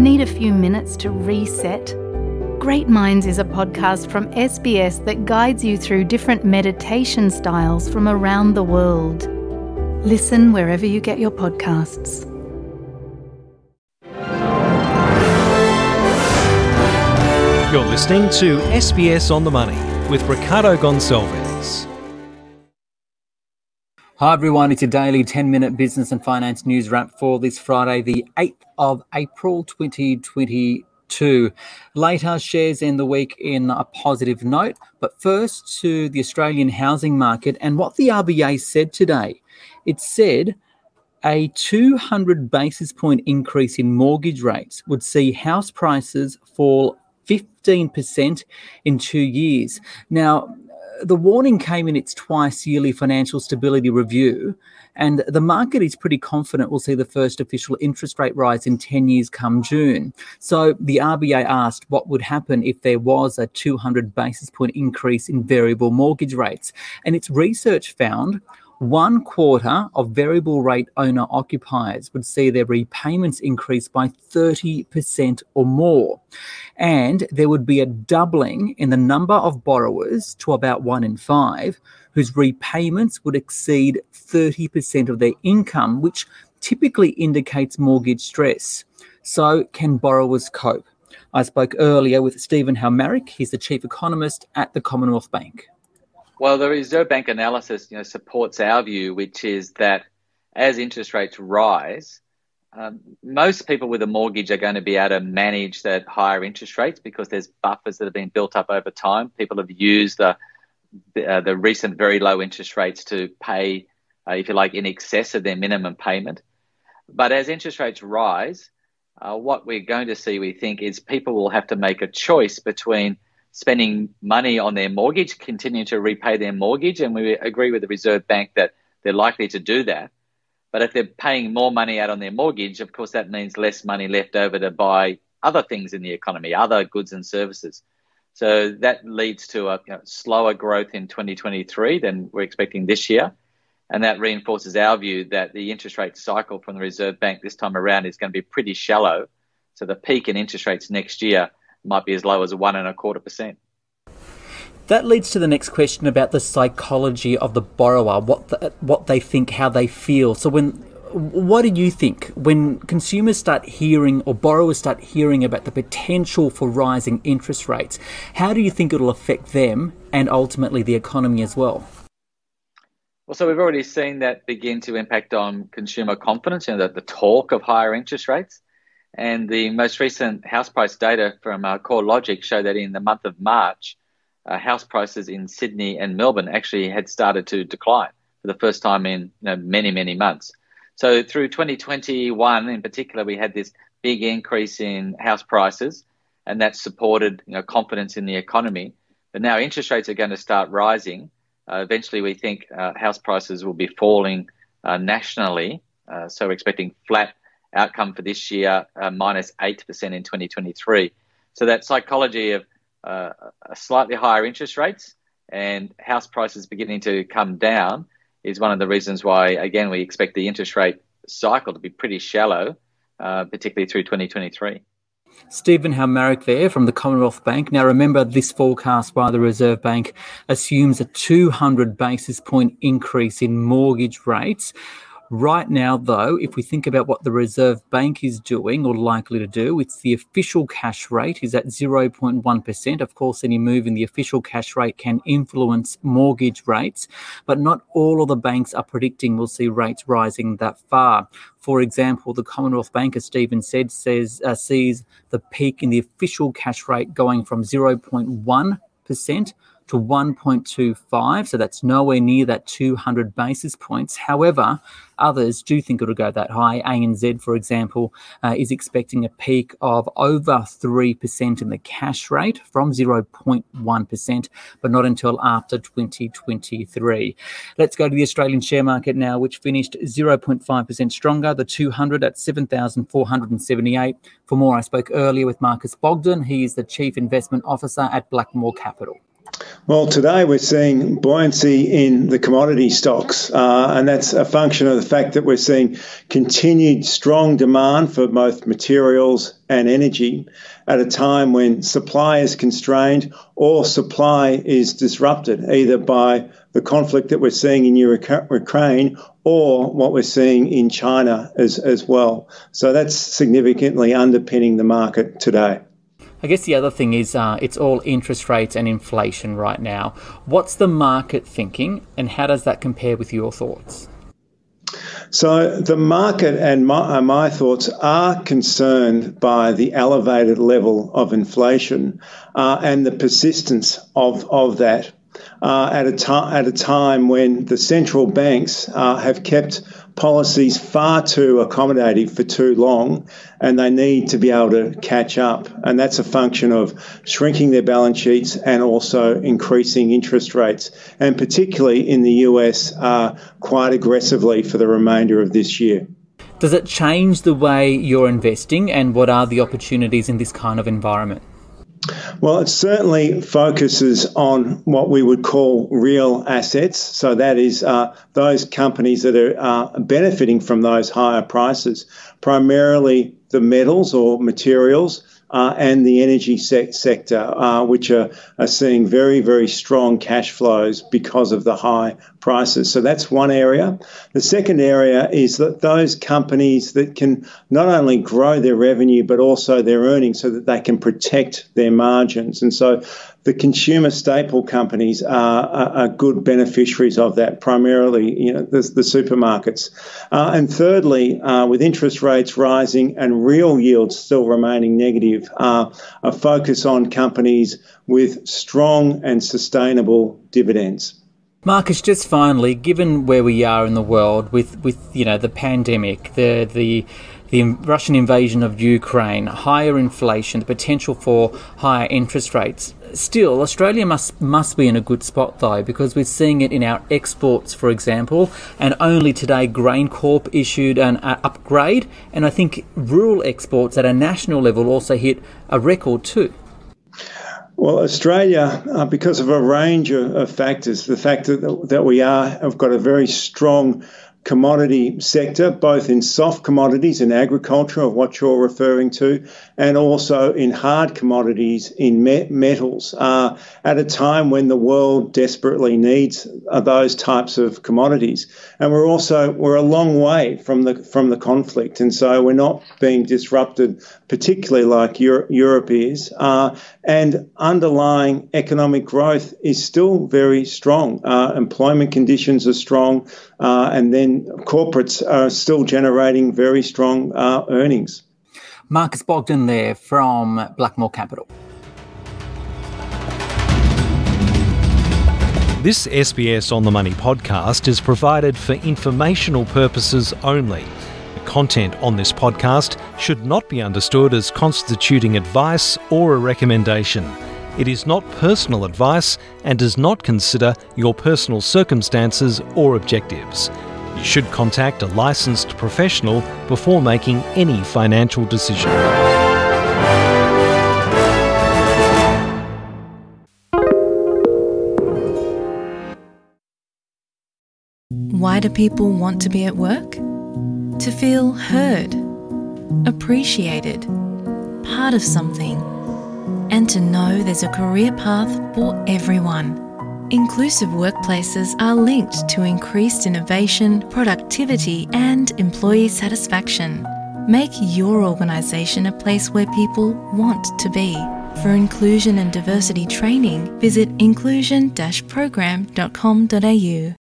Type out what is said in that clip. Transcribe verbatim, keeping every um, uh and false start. Need a few minutes to reset? Great Minds is a podcast from S B S that guides you through different meditation styles from around the world. Listen wherever you get your podcasts. You're listening to S B S On The Money with Ricardo Gonçalves. Hi everyone, it's your daily ten-minute business and finance news wrap for this Friday, the eighth of April twenty twenty-two. Later, shares end the week in a positive note, but first to the Australian housing market and what the R B A said today. It said a two hundred basis point increase in mortgage rates would see house prices fall fifteen percent in two years. Now, the warning came in its twice-yearly financial stability review, and the market is pretty confident we'll see the first official interest rate rise in ten years come June. So the R B A asked what would happen if there was a two hundred basis point increase in variable mortgage rates, and its research found one quarter of variable rate owner-occupiers would see their repayments increase by thirty percent or more. And there would be a doubling in the number of borrowers to about one in five whose repayments would exceed thirty percent of their income, which typically indicates mortgage stress. So can borrowers cope? I spoke earlier with Stephen Halmarick. He's the Chief Economist at the Commonwealth Bank. Well, the Reserve Bank analysis, you know, supports our view, which is that as interest rates rise, um, most people with a mortgage are going to be able to manage that higher interest rates because there's buffers that have been built up over time. People have used the uh, the recent very low interest rates to pay, uh, if you like, in excess of their minimum payment. But as interest rates rise, uh, what we're going to see, we think, is people will have to make a choice between spending money on their mortgage, continuing to repay their mortgage, and we agree with the Reserve Bank that they're likely to do that. But if they're paying more money out on their mortgage, of course, that means less money left over to buy other things in the economy, other goods and services. So that leads to a you know, slower growth in twenty twenty-three than we're expecting this year. And that reinforces our view that the interest rate cycle from the Reserve Bank this time around is going to be pretty shallow. So the peak in interest rates next year might be as low as one and a quarter percent. That leads to the next question about the psychology of the borrower, what the, what they think, how they feel. So when, what do you think when consumers start hearing or borrowers start hearing about the potential for rising interest rates? How do you think it'll affect them and ultimately the economy as well? Well, so we've already seen that begin to impact on consumer confidence, you know, the, the talk of higher interest rates. And the most recent house price data from uh, CoreLogic show that in the month of March, uh, house prices in Sydney and Melbourne actually had started to decline for the first time in you know, many, many months. So through twenty twenty-one in particular, we had this big increase in house prices, and that supported you know, confidence in the economy. But now interest rates are going to start rising. Uh, eventually, we think uh, house prices will be falling uh, nationally. Uh, so we're expecting flat outcome for this year, uh, minus eight percent in twenty twenty-three. So that psychology of uh, slightly higher interest rates and house prices beginning to come down is one of the reasons why, again, we expect the interest rate cycle to be pretty shallow, uh, particularly through twenty twenty-three. Stephen Halmarick there from the Commonwealth Bank. Now, remember, this forecast by the Reserve Bank assumes a two hundred basis point increase in mortgage rates. Right now, though, if we think about what the Reserve Bank is doing or likely to do, it's the official cash rate is at zero point one percent. Of course, any move in the official cash rate can influence mortgage rates, but not all of the banks are predicting we'll see rates rising that far. For example, the Commonwealth Bank, as Stephen said, says uh, sees the peak in the official cash rate going from zero point one percent to one point two five, so that's nowhere near that two hundred basis points. However, others do think it'll go that high. A N Z, for example, uh, is expecting a peak of over three percent in the cash rate from zero point one percent, but not until after twenty twenty-three. Let's go to the Australian share market now, which finished zero point five percent stronger, the two hundred at seven thousand four hundred seventy-eight. For more, I spoke earlier with Marcus Bogdan. He is the Chief Investment Officer at Blackmore Capital. Well, today we're seeing buoyancy in the commodity stocks, uh, and that's a function of the fact that we're seeing continued strong demand for both materials and energy at a time when supply is constrained or supply is disrupted, either by the conflict that we're seeing in Ukraine or what we're seeing in China as, as well. So that's significantly underpinning the market today. I guess the other thing is uh, it's all interest rates and inflation right now. What's the market thinking, and how does that compare with your thoughts? So the market and my, my thoughts are concerned by the elevated level of inflation uh, and the persistence of, of that uh, at, a ta- at a time when the central banks uh, have kept policies far too accommodative for too long, and they need to be able to catch up. And that's a function of shrinking their balance sheets and also increasing interest rates, and particularly in the U S uh, quite aggressively for the remainder of this year. Does it change the way you're investing, and what are the opportunities in this kind of environment? Well, it certainly focuses on what we would call real assets. So that is uh, those companies that are uh, benefiting from those higher prices, primarily the metals or materials uh, and the energy se- sector, uh, which are, are seeing very, very strong cash flows because of the high prices. So that's one area. The second area is that those companies that can not only grow their revenue but also their earnings so that they can protect their margins. And so the consumer staple companies are, are, are good beneficiaries of that, primarily you know, the, the supermarkets. Uh, and thirdly, uh, with interest rates rising and real yields still remaining negative, uh, a focus on companies with strong and sustainable dividends. Marcus, just finally, given where we are in the world with, with you know the pandemic, the the the Russian invasion of Ukraine, higher inflation, the potential for higher interest rates, still Australia must must be in a good spot though, because we're seeing it in our exports, for example, and only today Grain Corp issued an uh, upgrade, and I think rural exports at a national level also hit a record too. Well, Australia, uh, because of a range of, of factors, the fact that, that we are, have got a very strong commodity sector, both in soft commodities in agriculture, of what you're referring to, and also in hard commodities in me- metals, uh, at a time when the world desperately needs uh, those types of commodities. And we're also, we're a long way from the from the conflict, and so we're not being disrupted, particularly like Europe, Europe is, uh, and underlying economic growth is still very strong. Uh, employment conditions are strong, uh, and then corporates are still generating very strong uh, earnings. Marcus Bogdan there from Blackmore Capital. This S B S On The Money podcast is provided for informational purposes only. Content on this podcast should not be understood as constituting advice or a recommendation. It is not personal advice and does not consider your personal circumstances or objectives. You should contact a licensed professional before making any financial decision. Why do people want to be at work? To feel heard, appreciated, part of something, and to know there's a career path for everyone. Inclusive workplaces are linked to increased innovation, productivity, and employee satisfaction. Make your organisation a place where people want to be. For inclusion and diversity training, visit inclusion dash program dot com dot a u.